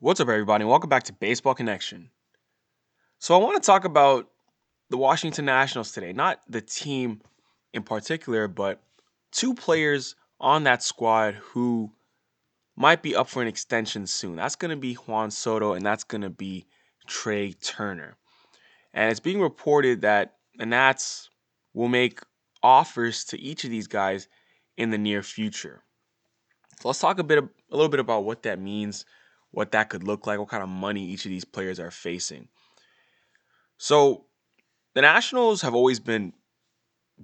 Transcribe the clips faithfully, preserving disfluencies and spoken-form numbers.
What's up, everybody, and welcome back to Baseball Connection. So I want to talk about the Washington Nationals today, not the team in particular, but two players on that squad who might be up for an extension soon. That's going to be Juan Soto, and that's going to be Trey Turner. And it's being reported that the Nats will make offers to each of these guys in the near future. So let's talk a bit, a little bit about what that means, what that could look like, what kind of money each of these players are facing. So the Nationals have always been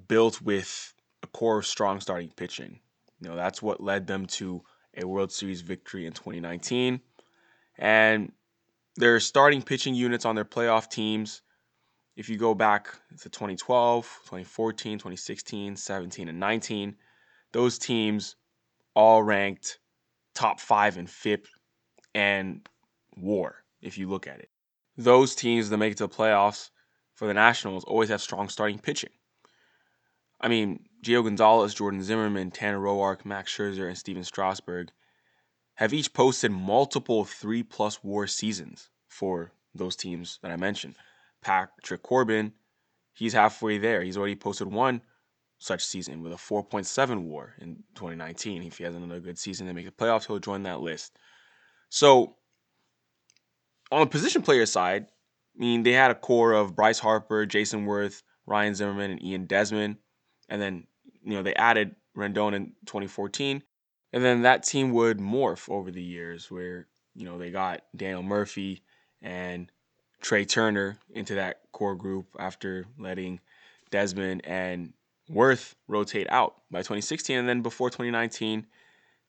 built with a core of strong starting pitching. You know, that's what led them to a World Series victory in twenty nineteen. And their starting pitching units on their playoff teams, if you go back to twenty twelve, twenty fourteen, twenty sixteen, seventeen, and nineteen, those teams all ranked top five in F I P and WAR, if you look at it. Those teams that make it to the playoffs for the Nationals always have strong starting pitching. I mean, Gio Gonzalez, Jordan Zimmerman, Tanner Roark, Max Scherzer, and Stephen Strasburg have each posted multiple three-plus WAR seasons for those teams that I mentioned. Patrick Corbin, he's halfway there. He's already posted one such season with a four point seven WAR in twenty nineteen. If he has another good season to make the playoffs, he'll join that list. So on the position player side, I mean, they had a core of Bryce Harper, Jason Wirth, Ryan Zimmerman, and Ian Desmond. And then, you know, they added Rendon in twenty fourteen. And then that team would morph over the years where, you know, they got Daniel Murphy and Trey Turner into that core group after letting Desmond and Wirth rotate out by twenty sixteen. And then before twenty nineteen,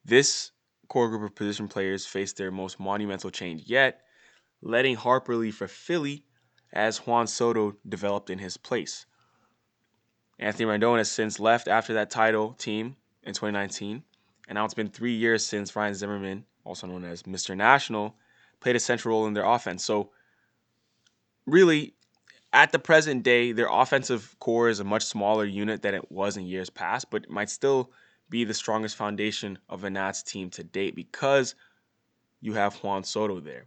this core group of position players faced their most monumental change yet, letting Harper leave for Philly as Juan Soto developed in his place. Anthony Rendon has since left after that title team in twenty nineteen, and now it's been three years since Ryan Zimmerman, also known as Mister National, played a central role in their offense. So really, at the present day, their offensive core is a much smaller unit than it was in years past, but it might still be the strongest foundation of a Nats team to date because you have Juan Soto there.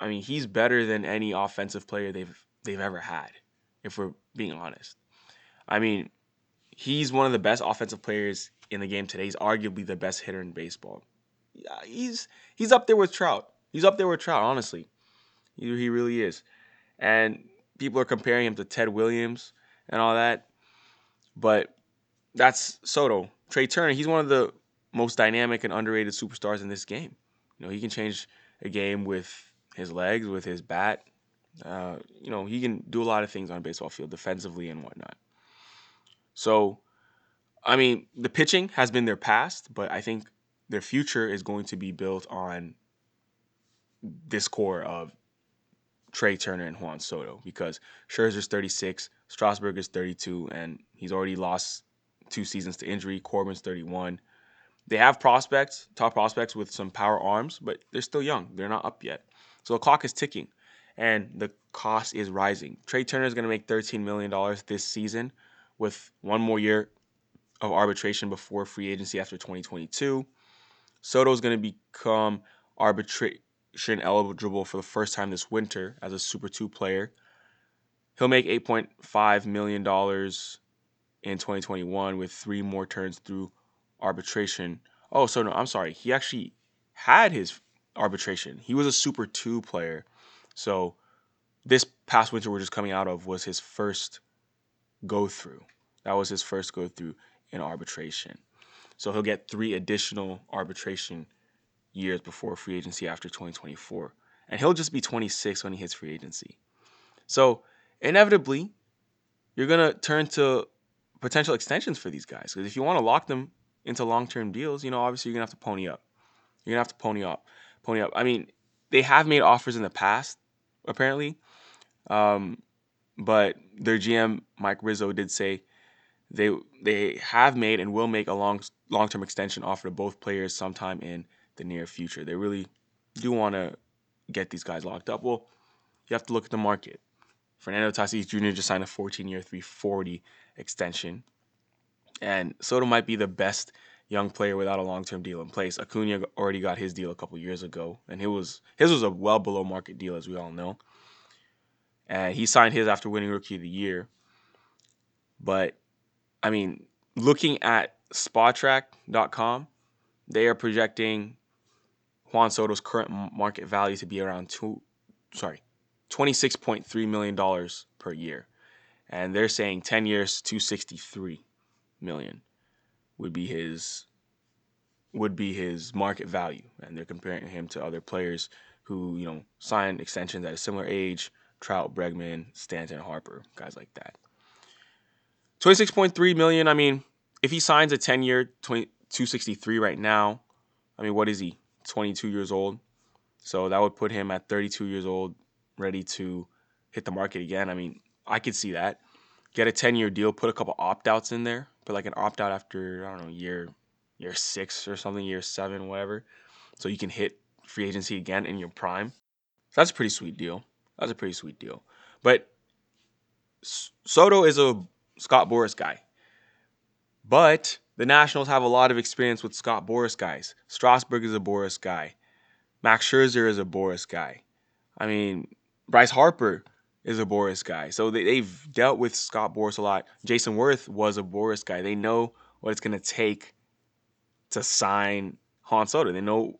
I mean, he's better than any offensive player they've they've ever had, if we're being honest. I mean, he's one of the best offensive players in the game today. He's arguably the best hitter in baseball. He's he's up there with Trout. He's up there with Trout, honestly. He, he really is. And people are comparing him to Ted Williams and all that. But that's Soto. Trey Turner, he's one of the most dynamic and underrated superstars in this game. You know, he can change a game with his legs, with his bat. Uh, you know, he can do a lot of things on a baseball field defensively and whatnot. So, I mean, the pitching has been their past, but I think their future is going to be built on this core of Trey Turner and Juan Soto because Scherzer's thirty-six, Strasburg is thirty-two, and he's already lost two seasons to injury. Corbin's thirty-one. They have prospects, top prospects with some power arms, but they're still young. They're not up yet. So the clock is ticking, and the cost is rising. Trey Turner is going to make thirteen million dollars this season with one more year of arbitration before free agency after twenty twenty-two. Soto is going to become arbitration eligible for the first time this winter as a Super two player. He'll make eight point five million dollars in twenty twenty-one with three more turns through arbitration. Oh, so no, I'm sorry. He actually had his arbitration. He was a Super two player. So this past winter we're just coming out of was his first go through. That was his first go through in arbitration. So he'll get three additional arbitration years before free agency after twenty twenty-four. And he'll just be twenty-six when he hits free agency. So inevitably, you're going to turn to potential extensions for these guys. Because if you want to lock them into long-term deals, you know, obviously you're going to have to pony up. You're going to have to pony up. Pony up. I mean, they have made offers in the past, apparently. Um, but their G M, Mike Rizzo, did say they they have made and will make a long, long-term extension offer to both players sometime in the near future. They really do want to get these guys locked up. Well, you have to look at the market. Fernando Tatis Junior just signed a fourteen-year, three forty extension. And Soto might be the best young player without a long-term deal in place. Acuna already got his deal a couple years ago, and it was his was a well below market deal, as we all know. And he signed his after winning Rookie of the Year. But, I mean, looking at Spotrac dot com, they are projecting Juan Soto's current market value to be around two, sorry, twenty-six point three million dollars per year. And they're saying ten years, two hundred sixty-three million dollars would be his would be his market value. And they're comparing him to other players who, you know, signed extensions at a similar age, Trout, Bregman, Stanton, Harper, guys like that. twenty-six point three million dollars, I mean, if he signs a ten-year, two hundred sixty-three right now, I mean, what is he, twenty-two years old? So that would put him at thirty-two years old, ready to hit the market again. I mean, I could see that. Get a ten-year deal, put a couple opt-outs in there, put like an opt-out after, I don't know, year year six or something, year seven, whatever, so you can hit free agency again in your prime. So that's a pretty sweet deal. That's a pretty sweet deal. But Soto is a Scott Boras guy. But the Nationals have a lot of experience with Scott Boras guys. Strasburg is a Boras guy. Max Scherzer is a Boras guy. I mean, Bryce Harper is a Boras guy. So they, they've dealt with Scott Boras a lot. Jason Wirth was a Boras guy. They know what it's going to take to sign Juan Soto. They know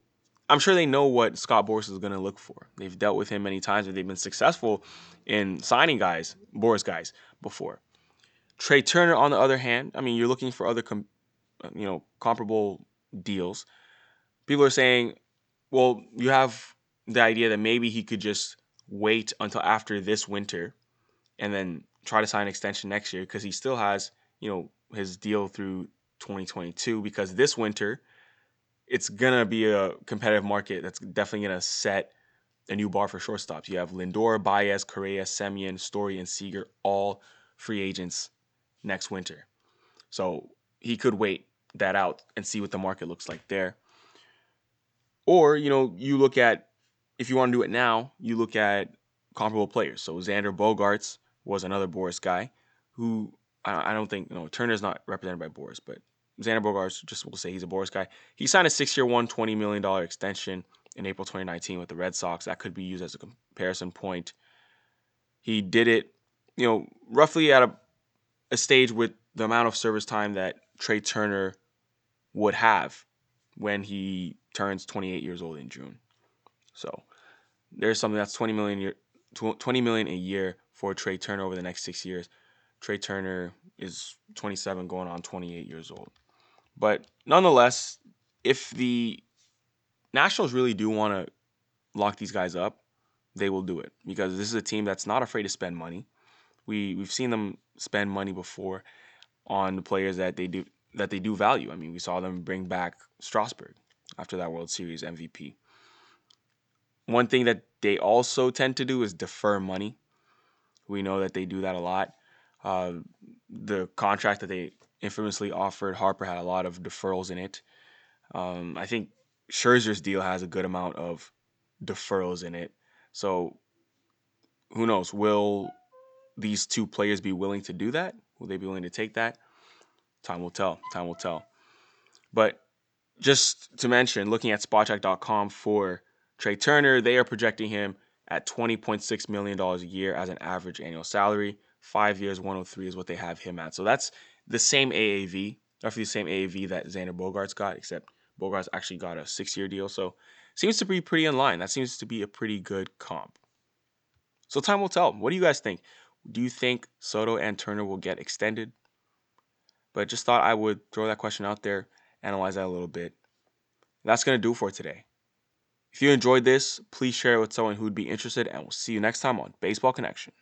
I'm sure they know what Scott Boras is going to look for. They've dealt with him many times, and they've been successful in signing guys, Boras guys, before. Trey Turner, on the other hand, I mean, you're looking for other, com- you know, comparable deals. People are saying, well, you have the idea that maybe he could just wait until after this winter and then try to sign an extension next year because he still has, you know, his deal through twenty twenty-two, because this winter it's going to be a competitive market that's definitely going to set a new bar for shortstops. You have Lindor, Baez, Correa, Semien, Story, and Seager, all free agents next winter. So he could wait that out and see what the market looks like there. Or, you know, you look at, if you want to do it now, you look at comparable players. So Xander Bogaerts was another Boras guy who I don't think, you know, Turner's not represented by Boras, but Xander Bogaerts, just will say he's a Boras guy. He signed a six-year, one hundred twenty million dollars extension in April twenty nineteen with the Red Sox. That could be used as a comparison point. He did it, you know, roughly at a, a stage with the amount of service time that Trey Turner would have when he turns twenty-eight years old in June. So there's something that's twenty million, twenty million a year for Trey Turner over the next six years. Trey Turner is twenty-seven, going on twenty-eight years old. But nonetheless, if the Nationals really do want to lock these guys up, they will do it, because this is a team that's not afraid to spend money. We we've seen them spend money before on the players that they do that they do value. I mean, we saw them bring back Strasburg after that World Series M V P. One thing that they also tend to do is defer money. We know that they do that a lot. Uh, the contract that they infamously offered Harper had a lot of deferrals in it. Um, I think Scherzer's deal has a good amount of deferrals in it. So who knows? Will these two players be willing to do that? Will they be willing to take that? Time will tell. Time will tell. But just to mention, looking at Spotrac dot com for Trey Turner, they are projecting him at twenty point six million dollars a year as an average annual salary. Five years, one hundred three is what they have him at. So that's the same A A V, roughly the same A A V that Xander Bogaerts got, except Bogaerts actually got a six-year deal. So seems to be pretty in line. That seems to be a pretty good comp. So time will tell. What do you guys think? Do you think Soto and Turner will get extended? But just thought I would throw that question out there, analyze that a little bit. That's going to do it for today. If you enjoyed this, please share it with someone who would be interested, and we'll see you next time on Baseball Connection.